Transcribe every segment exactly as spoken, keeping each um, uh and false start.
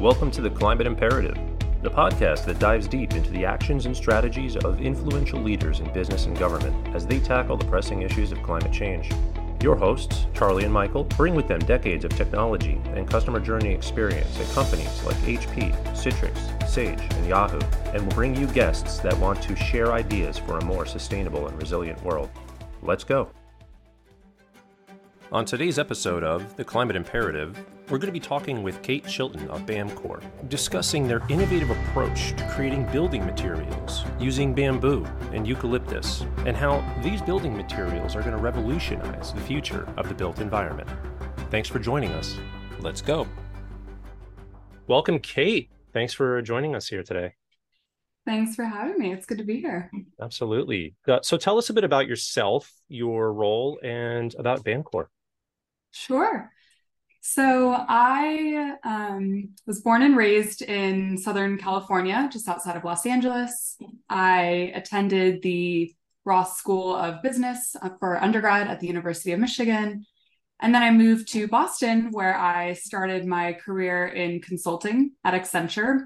Welcome to The Climate Imperative, the podcast that dives deep into the actions and strategies of influential leaders in business and government as they tackle the pressing issues of climate change. Your hosts, Charlie and Michael, bring with them decades of technology and customer journey experience at companies like H P, Citrix, Sage, and Yahoo, and will bring you guests that want to share ideas for a more sustainable and resilient world. Let's go. On today's episode of The Climate Imperative, we're going to be talking with Kate Chilton of BamCore, discussing their innovative approach to creating building materials using bamboo and eucalyptus, and how these building materials are going to revolutionize the future of the built environment. Thanks for joining us. Let's go. Welcome, Kate. Thanks for joining us here today. Thanks for having me. It's good to be here. Absolutely. So tell us a bit about yourself, your role, and about BamCore. Sure. So I um, was born and raised in Southern California, just outside of Los Angeles. I attended the Ross School of Business for undergrad at the University of Michigan. And then I moved to Boston, where I started my career in consulting at Accenture.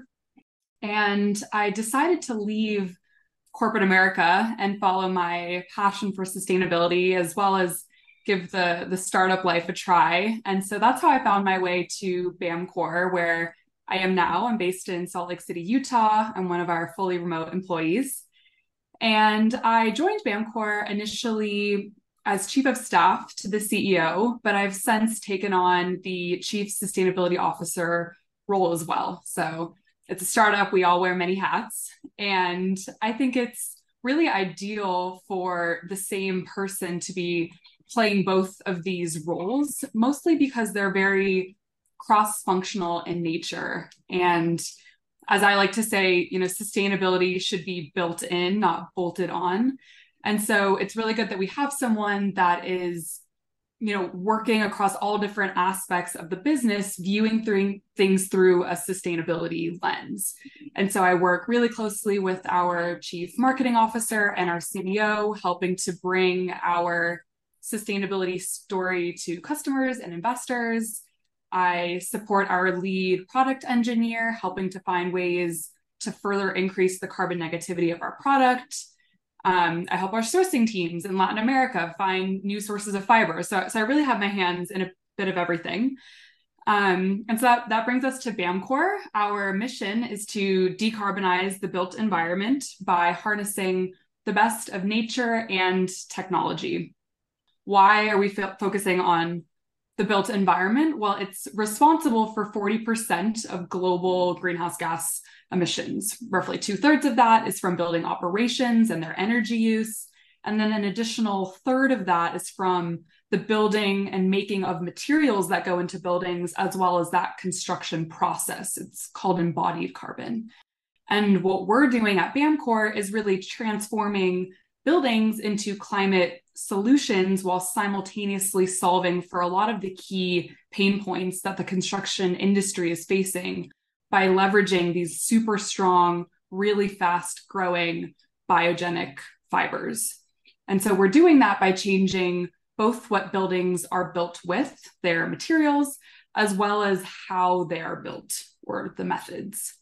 And I decided to leave corporate America and follow my passion for sustainability, as well as give the, the startup life a try. And so that's how I found my way to BamCore, where I am now. I'm based in Salt Lake City, Utah. I'm one of our fully remote employees. And I joined BamCore initially as chief of staff to the C E O, but I've since taken on the chief sustainability officer role as well. So it's a startup. We all wear many hats. And I think it's really ideal for the same person to be playing both of these roles, mostly because they're very cross-functional in nature. And as I like to say, you know, sustainability should be built in, not bolted on. And so it's really good that we have someone that is, you know, working across all different aspects of the business, viewing through things through a sustainability lens. And so I work really closely with our chief marketing officer and our C E O, helping to bring our sustainability story to customers and investors. I support our lead product engineer, helping to find ways to further increase the carbon negativity of our product. Um, I help our sourcing teams in Latin America find new sources of fiber. So, so I really have my hands in a bit of everything. Um, and so that, that brings us to BamCore. Our mission is to decarbonize the built environment by harnessing the best of nature and technology. Why are we f- focusing on the built environment? Well, it's responsible for forty percent of global greenhouse gas emissions. Roughly two thirds of that is from building operations and their energy use. And then an additional third of that is from the building and making of materials that go into buildings, as well as that construction process. It's called embodied carbon. And what we're doing at BamCore is really transforming buildings into climate solutions while simultaneously solving for a lot of the key pain points that the construction industry is facing, by leveraging these super strong, really fast growing biogenic fibers. And so we're doing that by changing both what buildings are built with, their materials, as well as how they are built, or the methods.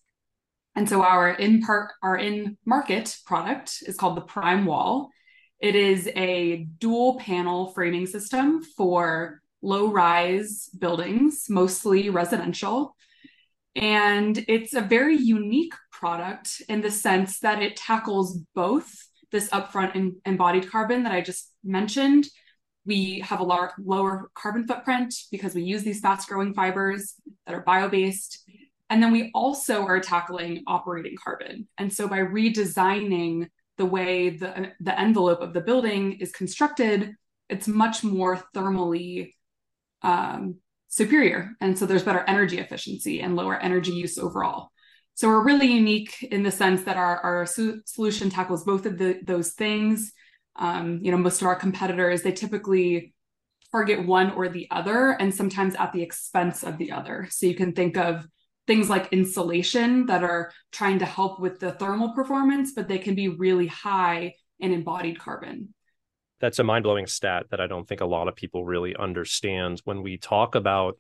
And so our in part, our in market product is called the Prime Wall. It is a dual panel framing system for low rise buildings, mostly residential. And it's a very unique product in the sense that it tackles both this upfront embodied carbon that I just mentioned. We have a lot lower carbon footprint because we use these fast growing fibers that are bio-based. And then we also are tackling operating carbon. And so by redesigning the way the, the envelope of the building is constructed, it's much more thermally um, superior. And so there's better energy efficiency and lower energy use overall. So we're really unique in the sense that our, our so- solution tackles both of the, those things. Um, you know, most of our competitors, they typically target one or the other, and sometimes at the expense of the other. So you can think of things like insulation that are trying to help with the thermal performance, but they can be really high in embodied carbon. That's a mind-blowing stat that I don't think a lot of people really understand. When we talk about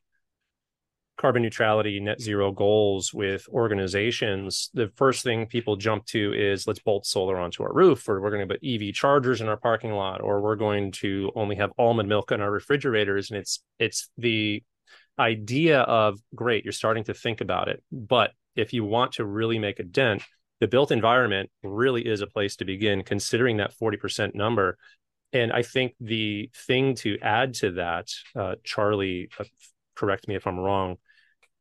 carbon neutrality, net zero goals with organizations, the first thing people jump to is let's bolt solar onto our roof, or we're going to put E V chargers in our parking lot, or we're going to only have almond milk in our refrigerators. And it's it's the idea of, great, you're starting to think about it. But if you want to really make a dent, the built environment really is a place to begin, considering that forty percent number. And I think the thing to add to that, uh, Charlie, uh, correct me if I'm wrong,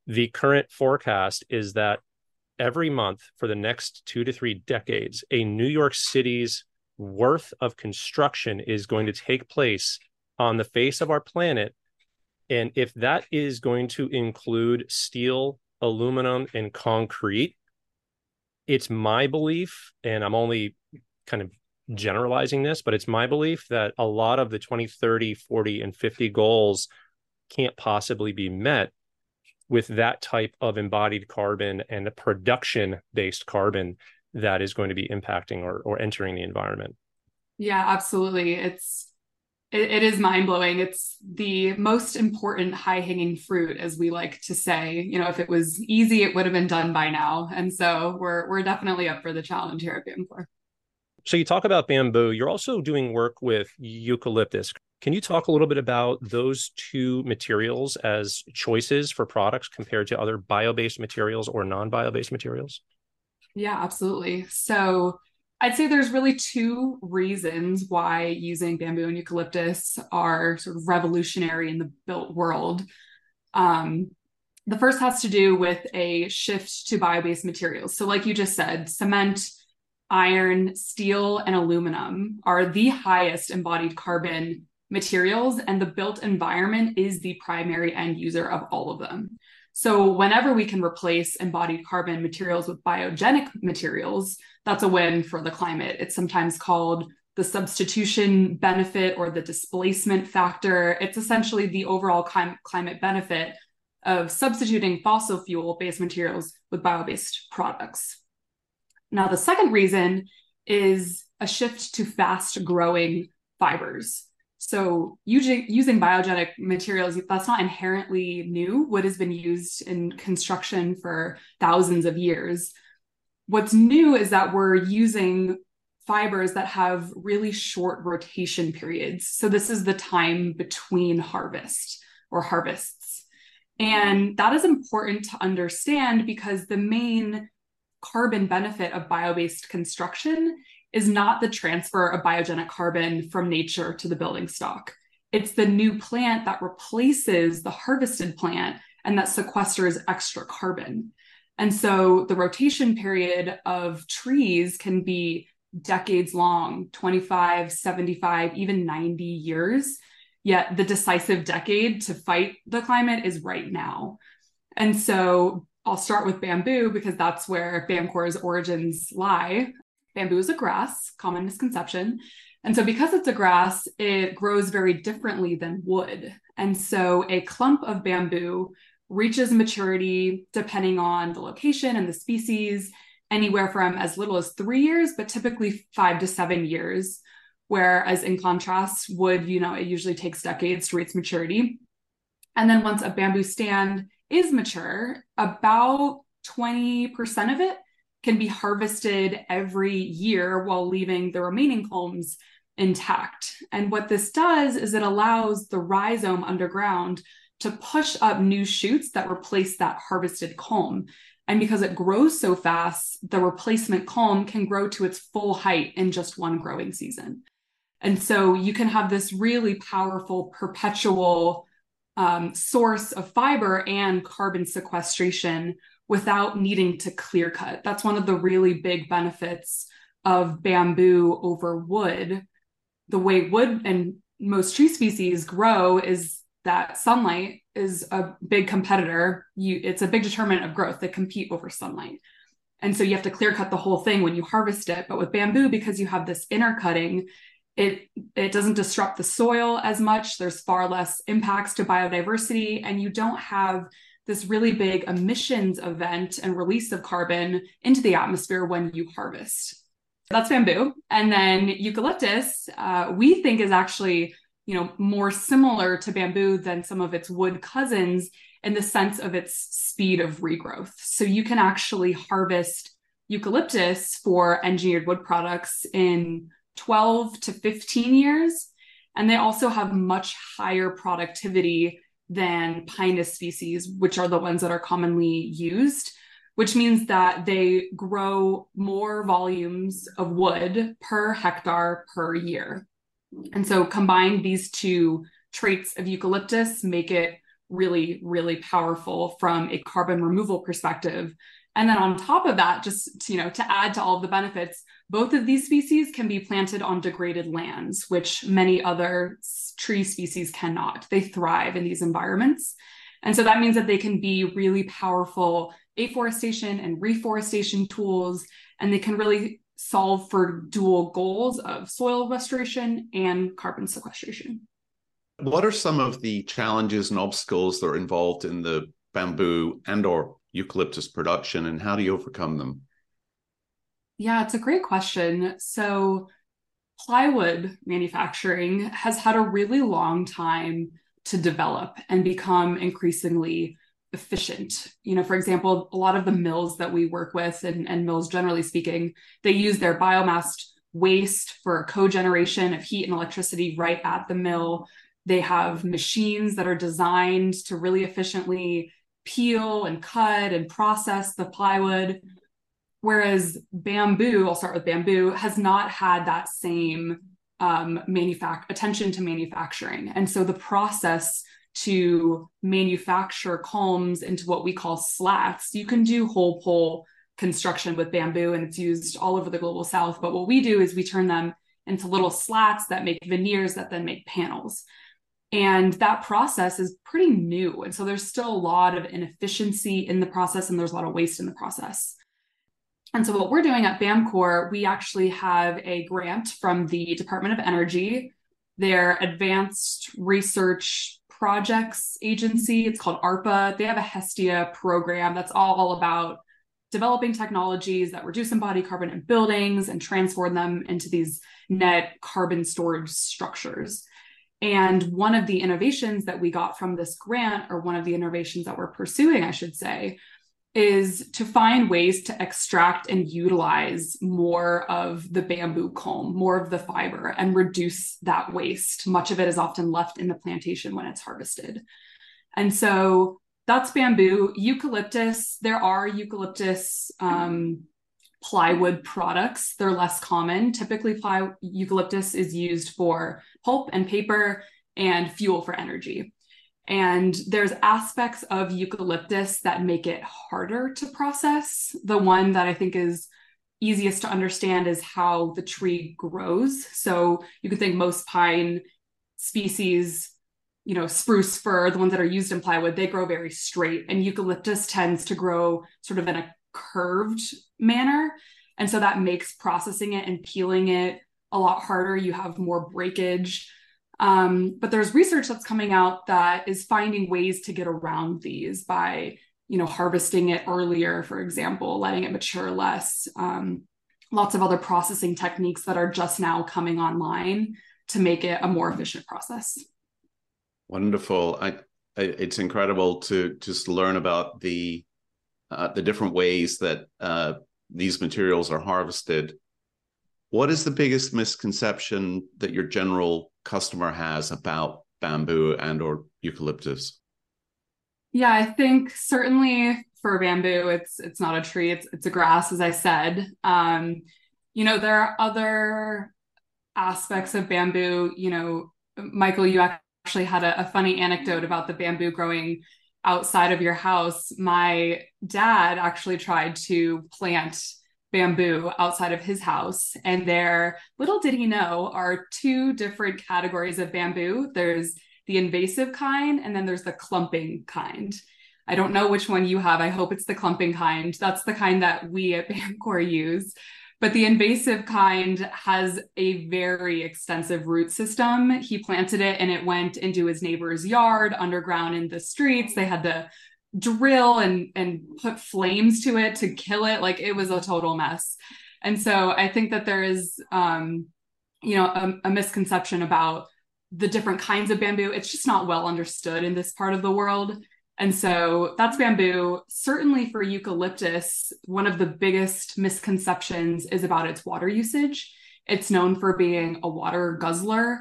the current forecast is that every month for the next two to three decades, a New York City's worth of construction is going to take place on the face of our planet. And if that is going to include steel, aluminum, and concrete, it's my belief, and I'm only kind of generalizing this, but it's my belief that a lot of the twenty, thirty, forty, and fifty goals can't possibly be met with that type of embodied carbon and the production-based carbon that is going to be impacting or, or entering the environment. Yeah, absolutely. It's it, it is mind-blowing. It's the most important high-hanging fruit, as we like to say. You know, if it was easy, it would have been done by now. And so we're we're definitely up for the challenge here at BamCore. So you talk about bamboo. You're also doing work with eucalyptus. Can you talk a little bit about those two materials as choices for products compared to other bio-based materials or non-bio-based materials? Yeah, absolutely. So I'd say there's really two reasons why using bamboo and eucalyptus are sort of revolutionary in the built world. Um, the first has to do with a shift to bio-based materials. So like you just said, cement, iron, steel, and aluminum are the highest embodied carbon materials, and the built environment is the primary end user of all of them. So whenever we can replace embodied carbon materials with biogenic materials, that's a win for the climate. It's sometimes called the substitution benefit or the displacement factor. It's essentially the overall clim- climate benefit of substituting fossil fuel-based materials with bio-based products. Now, the second reason is a shift to fast-growing fibers. So using, using biogenic materials, that's not inherently new. Wood has been used in construction for thousands of years. What's new is that we're using fibers that have really short rotation periods. So this is the time between harvest or harvests. And that is important to understand because the main carbon benefit of bio-based construction is not the transfer of biogenic carbon from nature to the building stock. It's the new plant that replaces the harvested plant and that sequesters extra carbon. And so the rotation period of trees can be decades long, twenty-five, seventy-five, even ninety years. Yet the decisive decade to fight the climate is right now. And so I'll start with bamboo because that's where BamCore's origins lie. Bamboo is a grass, common misconception. And so because it's a grass, it grows very differently than wood. And so a clump of bamboo reaches maturity depending on the location and the species, anywhere from as little as three years, but typically five to seven years. Whereas in contrast, wood, you know, it usually takes decades to reach maturity. And then once a bamboo stand is mature, about twenty percent of it can be harvested every year while leaving the remaining culms intact. And what this does is it allows the rhizome underground to push up new shoots that replace that harvested culm. And because it grows so fast, the replacement culm can grow to its full height in just one growing season. And so you can have this really powerful perpetual Um, source of fiber and carbon sequestration without needing to clear cut. That's one of the really big benefits of bamboo over wood. The way wood and most tree species grow is that sunlight is a big competitor. You, it's a big determinant of growth. They compete over sunlight. And so you have to clear cut the whole thing when you harvest it. But with bamboo, because you have this inner cutting, It it doesn't disrupt the soil as much. There's far less impacts to biodiversity, and you don't have this really big emissions event and release of carbon into the atmosphere when you harvest. That's bamboo. And then eucalyptus, uh, we think is actually you know, more similar to bamboo than some of its wood cousins in the sense of its speed of regrowth. So you can actually harvest eucalyptus for engineered wood products in twelve to fifteen years. And they also have much higher productivity than Pinus species, which are the ones that are commonly used, which means that they grow more volumes of wood per hectare per year. And so combined, these two traits of eucalyptus make it really, really powerful from a carbon removal perspective. And then on top of that, just to, you know, to add to all of the benefits, both of these species can be planted on degraded lands, which many other tree species cannot. They thrive in these environments. And so that means that they can be really powerful afforestation and reforestation tools, and they can really solve for dual goals of soil restoration and carbon sequestration. What are some of the challenges and obstacles that are involved in the bamboo and or eucalyptus production, and how do you overcome them? Yeah, it's a great question. So plywood manufacturing has had a really long time to develop and become increasingly efficient. You know, for example, a lot of the mills that we work with, and, and mills generally speaking, they use their biomass waste for cogeneration of heat and electricity right at the mill. They have machines that are designed to really efficiently peel and cut and process the plywood. Whereas bamboo, I'll start with bamboo, has not had that same um, manufac- attention to manufacturing. And so the process to manufacture culms into what we call slats, you can do whole pole construction with bamboo, and it's used all over the global south. But what we do is we turn them into little slats that make veneers that then make panels. And that process is pretty new. And so there's still a lot of inefficiency in the process, and there's a lot of waste in the process. And so what we're doing at BamCore, we actually have a grant from the Department of Energy, their Advanced Research Projects Agency. It's called ARPA. They have a Hestia program that's all about developing technologies that reduce embodied carbon in buildings and transform them into these net carbon storage structures. And one of the innovations that we got from this grant, or one of the innovations that we're pursuing, I should say, is to find ways to extract and utilize more of the bamboo culm, more of the fiber, and reduce that waste. Much of it is often left in the plantation when it's harvested. And so that's bamboo. Eucalyptus, there are eucalyptus um, plywood products. They're less common. Typically, ply- eucalyptus is used for pulp and paper and fuel for energy. And there's aspects of eucalyptus that make it harder to process. The one that I think is easiest to understand is how the tree grows. So you can think most pine species, you know, spruce, fir, the ones that are used in plywood, they grow very straight. And eucalyptus tends to grow sort of in a curved manner. And so that makes processing it and peeling it a lot harder. You have more breakage. Um, but there's research that's coming out that is finding ways to get around these by, you know, harvesting it earlier, for example, letting it mature less. Um, lots of other processing techniques that are just now coming online to make it a more efficient process. Wonderful. I, it's incredible to just learn about the uh, the different ways that uh, these materials are harvested. What is the biggest misconception that your general customer has about bamboo and or eucalyptus? Yeah, I think certainly for bamboo, it's it's not a tree, it's it's a grass, as I said. Um, you know, there are other aspects of bamboo. You know, Michael, you actually had a, a funny anecdote about the bamboo growing outside of your house. My dad actually tried to plant bamboo outside of his house. And there, little did he know, are two different categories of bamboo. There's the invasive kind, and then there's the clumping kind. I don't know which one you have. I hope it's the clumping kind. That's the kind that we at BamCore use. But the invasive kind has a very extensive root system. He planted it and it went into his neighbor's yard, underground in the streets. They had to drill and and put flames to it to kill it. Like, it was a total mess. And so I think that there is um you know a, a misconception about the different kinds of bamboo, it's just not well understood in this part of the world. And so that's bamboo. Certainly for eucalyptus, one of the biggest misconceptions is about its water usage. It's known for being a water guzzler.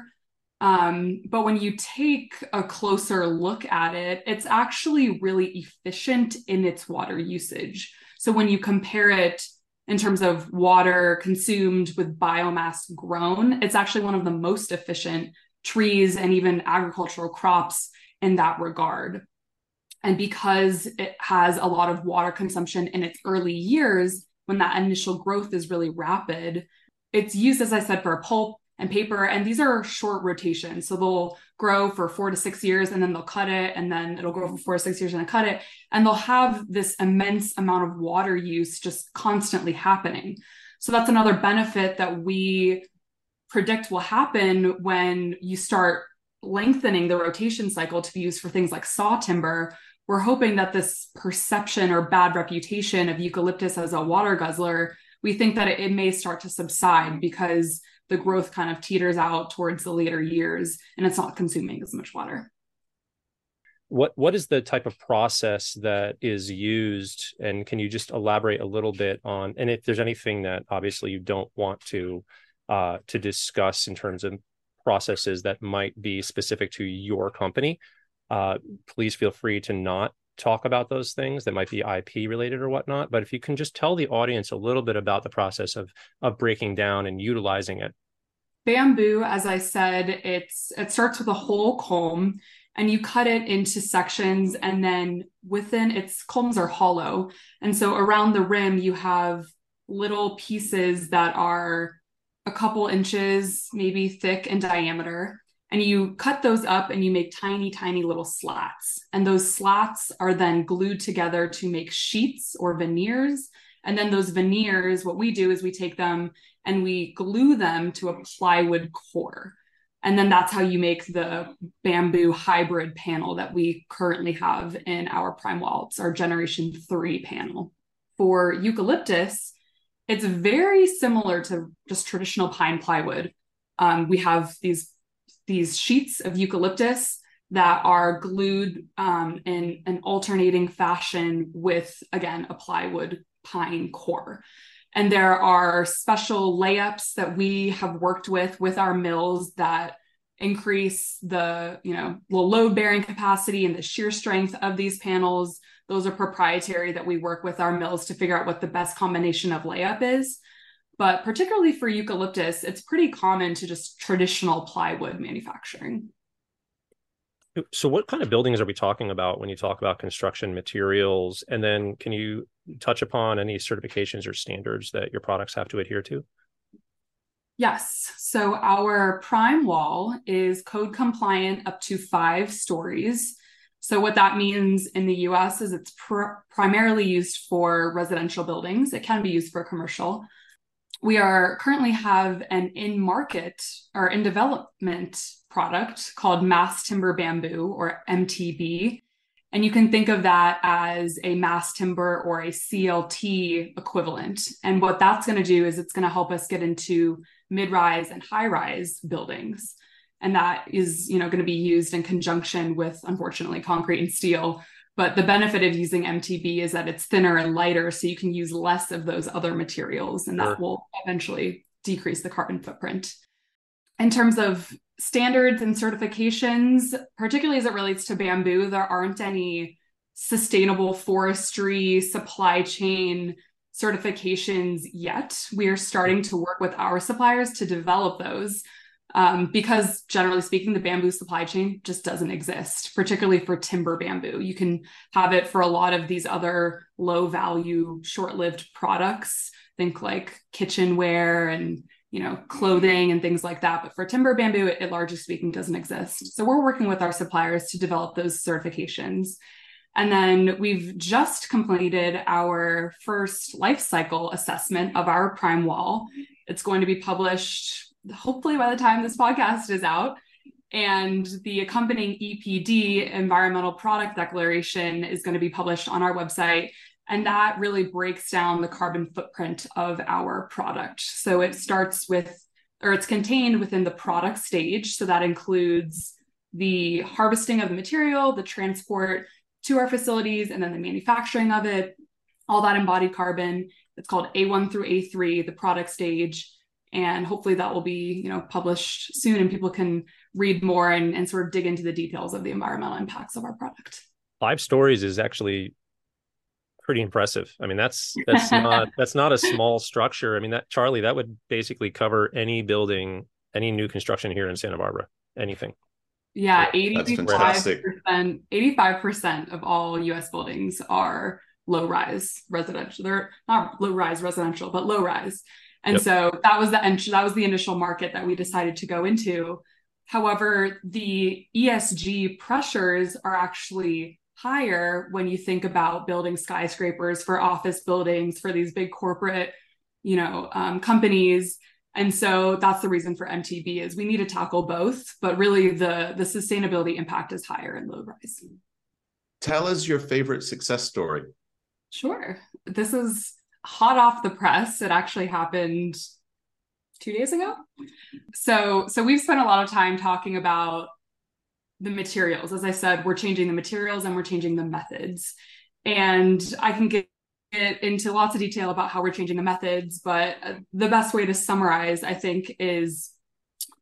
Um, but when you take a closer look at it, it's actually really efficient in its water usage. So when you compare it in terms of water consumed with biomass grown, it's actually one of the most efficient trees and even agricultural crops in that regard. And because it has a lot of water consumption in its early years, when that initial growth is really rapid, it's used, as I said, for pulp and paper. And these are short rotations. So they'll grow for four to six years and then they'll cut it. And then it'll grow for four to six years and then cut it. And they'll have this immense amount of water use just constantly happening. So that's another benefit that we predict will happen when you start lengthening the rotation cycle to be used for things like saw timber. We're hoping that this perception or bad reputation of eucalyptus as a water guzzler, we think that it may start to subside because the growth kind of teeters out towards the later years and it's not consuming as much water. What What is the type of process that is used? And can you just elaborate a little bit on, and if there's anything that obviously you don't want to uh, to discuss in terms of processes that might be specific to your company, uh, please feel free to not talk about those things that might be I P related or whatnot. But if you can just tell the audience a little bit about the process of, of breaking down and utilizing it. Bamboo, as I said, it's it starts with a whole culm and you cut it into sections, and then within its culms are hollow. And so around the rim, you have little pieces that are a couple inches, maybe thick in diameter. And you cut those up and you make tiny, tiny little slats. And those slats are then glued together to make sheets or veneers. And then those veneers, what we do is we take them and we glue them to a plywood core. And then that's how you make the bamboo hybrid panel that we currently have in our Prime Wall. It's our generation three panel. For eucalyptus, it's very similar to just traditional pine plywood. Um, we have these these sheets of eucalyptus that are glued um, in an alternating fashion with, again, a plywood pine core. And there are special layups that we have worked with with our mills that increase the, you know, the load bearing capacity and the shear strength of these panels. Those are proprietary that we work with our mills to figure out what the best combination of layup is. But particularly for eucalyptus, it's pretty common to just traditional plywood manufacturing. So what kind of buildings are we talking about when you talk about construction materials? And then can you touch upon any certifications or standards that your products have to adhere to? Yes. So our Prime Wall is code compliant up to five stories. So what that means in the U S is it's pr- primarily used for residential buildings. It can be used for commercial. We are currently have an in-market or in-development product called mass timber bamboo, or M T B. And you can think of that as a mass timber or a C L T equivalent. And what that's going to do is it's going to help us get into mid-rise and high-rise buildings. And that is, you know, going to be used in conjunction with, unfortunately, concrete and steel. But the benefit of using M T B is that it's thinner and lighter, so you can use less of those other materials, and that will eventually decrease the carbon footprint. In terms of standards and certifications, particularly as it relates to bamboo, there aren't any sustainable forestry supply chain certifications yet. We are starting to work with our suppliers to develop those. Um, because generally speaking, the bamboo supply chain just doesn't exist, particularly for timber bamboo. You can have it for a lot of these other low value, short-lived products. Think like kitchenware and, you know, clothing and things like that. But for timber bamboo, it, it largely speaking doesn't exist. So we're working with our suppliers to develop those certifications. And then we've just completed our first life cycle assessment of our Prime Wall. It's going to be published hopefully by the time this podcast is out, and the accompanying E P D, environmental product declaration, is going to be published on our website. And that really breaks down the carbon footprint of our product. So it starts with or it's contained within the product stage. So that includes the harvesting of the material, the transport to our facilities, and then the manufacturing of it, all that embodied carbon. It's called A one through A three, the product stage. And hopefully that will be, you know, published soon and people can read more and, and sort of dig into the details of the environmental impacts of our product. Five stories is actually pretty impressive. I mean, that's that's not that's not a small structure. I mean, that Charlie, that would basically cover any building, any new construction here in Santa Barbara, anything. Yeah, eighty-five percent, eighty-five percent of all U S buildings are low-rise residential. They're not low-rise residential, but low-rise. And yep. so that was the ent- that was the initial market that we decided to go into. However, the E S G pressures are actually higher when you think about building skyscrapers for office buildings, for these big corporate, you know, um, companies. And so that's the reason for M T B is we need to tackle both, but really the, the sustainability impact is higher in low rise. Tell us your favorite success story. Sure. This is hot off the press. It actually happened two days ago. So, so we've spent a lot of time talking about the materials. As I said, we're changing the materials and we're changing the methods. And I can get into lots of detail about how we're changing the methods, but the best way to summarize, I think, is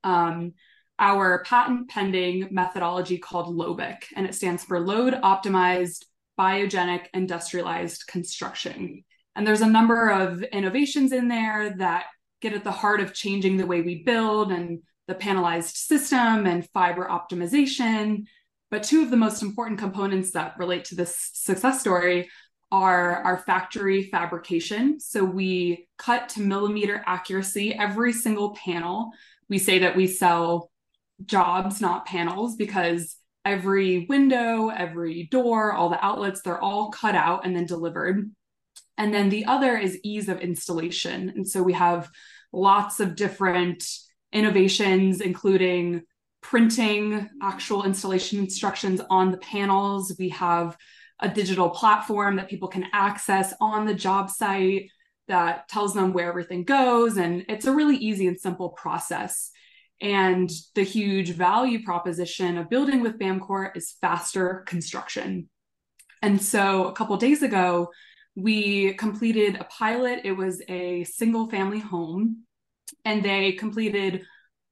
um, our patent pending methodology called LOBIC, and it stands for Load Optimized Biogenic Industrialized Construction. And there's a number of innovations in there that get at the heart of changing the way we build and the panelized system and fiber optimization. But two of the most important components that relate to this success story are our factory fabrication. So we cut to millimeter accuracy every single panel. We say that we sell jobs, not panels, because every window, every door, all the outlets, they're all cut out and then delivered. And then the other is ease of installation. And so we have lots of different innovations, including printing actual installation instructions on the panels. We have a digital platform that people can access on the job site that tells them where everything goes. And it's a really easy and simple process. And the huge value proposition of building with BamCore is faster construction. And so a couple of days ago, we completed a pilot. It was a single family home, and they completed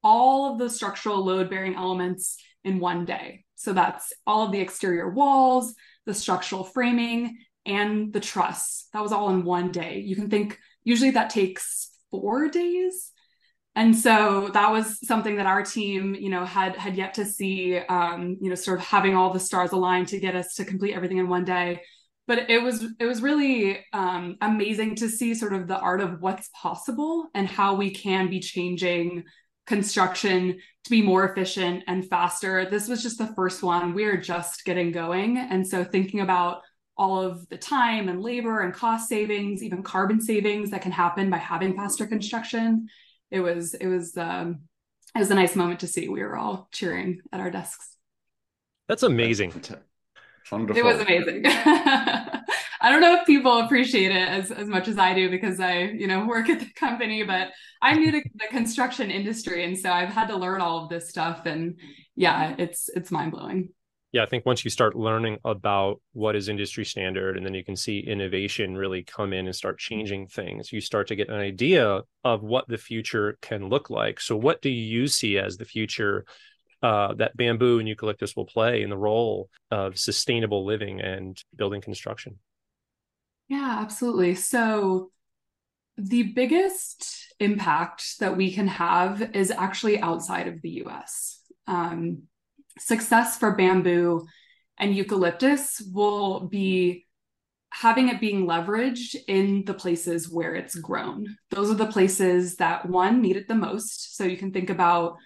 all of the structural load bearing elements in one day. So that's all of the exterior walls, the structural framing, and the truss. That was all in one day. You can think usually that takes four days. And so that was something that our team, you know, had had yet to see, um, you know, sort of having all the stars aligned to get us to complete everything in one day. But it was it was really um, amazing to see sort of the art of what's possible and how we can be changing construction to be more efficient and faster. This was just the first one. We are just getting going. And so thinking about all of the time and labor and cost savings, even carbon savings that can happen by having faster construction, it was it was um, it was a nice moment to see. We were all cheering at our desks. That's amazing. Wonderful. It was amazing. I don't know if people appreciate it as, as much as I do because I, you know, work at the company, but I'm new to the construction industry. And so I've had to learn all of this stuff. And yeah, it's it's mind blowing. Yeah, I think once you start learning about what is industry standard, and then you can see innovation really come in and start changing things, you start to get an idea of what the future can look like. So what do you see as the future Uh, that bamboo and eucalyptus will play in the role of sustainable living and building construction? Yeah, absolutely. So the biggest impact that we can have is actually outside of the U S. Um, success for bamboo and eucalyptus will be having it being leveraged in the places where it's grown. Those are the places that, one, need it the most. So you can think about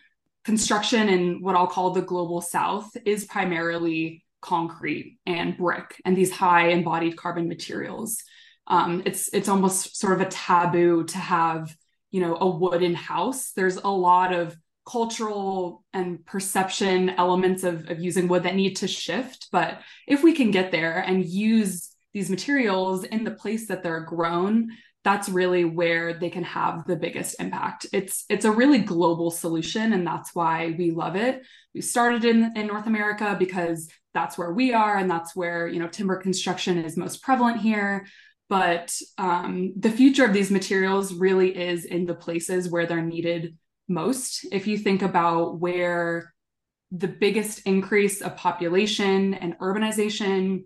construction in what I'll call the global south is primarily concrete and brick and these high embodied carbon materials. Um, it's it's almost sort of a taboo to have, you know, a wooden house. There's a lot of cultural and perception elements of, of using wood that need to shift. But if we can get there and use these materials in the place that they're grown, that's really where they can have the biggest impact. It's it's a really global solution, and that's why we love it. We started in, in North America because that's where we are, and that's where, you know, timber construction is most prevalent here. But um, the future of these materials really is in the places where they're needed most. If you think about where the biggest increase of population and urbanization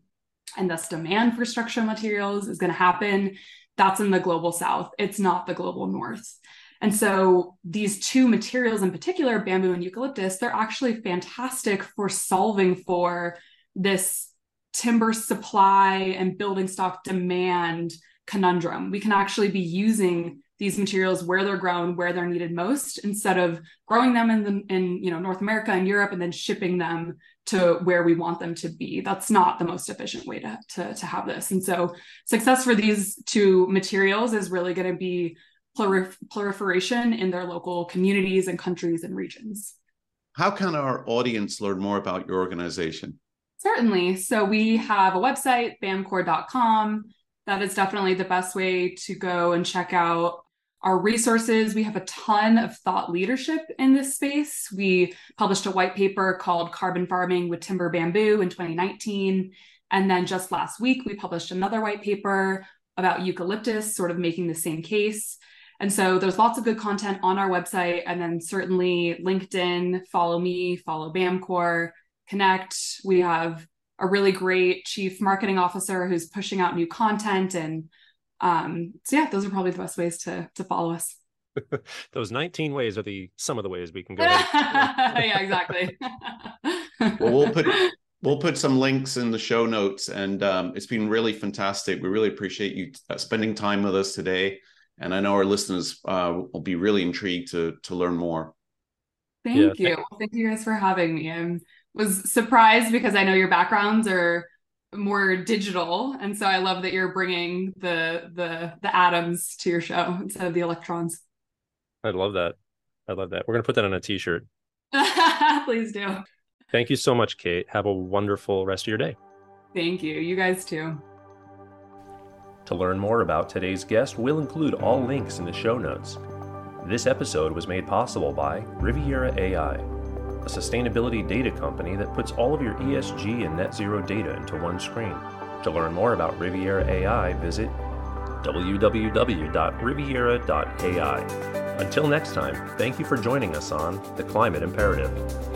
and thus demand for structural materials is going to happen, that's in the global south. It's not the global north. And so these two materials in particular, bamboo and eucalyptus, they're actually fantastic for solving for this timber supply and building stock demand conundrum. We can actually be using these materials where they're grown, where they're needed most, instead of growing them in the, in you know North America and Europe and then shipping them to where we want them to be. That's not the most efficient way to, to, to have this. And so success for these two materials is really going to be prolif- proliferation in their local communities and countries and regions. How can our audience learn more about your organization? Certainly. So we have a website, bam core dot com. That is definitely the best way to go and check out our resources. We have a ton of thought leadership in this space. We published a white paper called Carbon Farming with Timber Bamboo in twenty nineteen. And then just last week, we published another white paper about eucalyptus, sort of making the same case. And so there's lots of good content on our website. And then certainly LinkedIn, follow me, follow BamCore, connect. We have a really great chief marketing officer who's pushing out new content. And um, so, yeah, those are probably the best ways to, to follow us. Those nineteen ways are the some of the ways we can go. Yeah, exactly. Well, we'll put we'll put some links in the show notes. And um, it's been really fantastic. We really appreciate you spending time with us today. And I know our listeners uh, will be really intrigued to, to learn more. Thank yeah, you. Thank-, thank you guys for having me. I'm was surprised because I know your backgrounds are more digital. And so I love that you're bringing the, the, the atoms to your show instead of the electrons. I love that. I love that. We're going to put that on a t-shirt. Please do. Thank you so much, Kate. Have a wonderful rest of your day. Thank you. You guys too. To learn more about today's guest, we'll include all links in the show notes. This episode was made possible by Riviera A I, a sustainability data company that puts all of your E S G and net zero data into one screen. To learn more about Riviera A I, visit w w w dot riviera dot a i. Until next time, thank you for joining us on The Climate Imperative.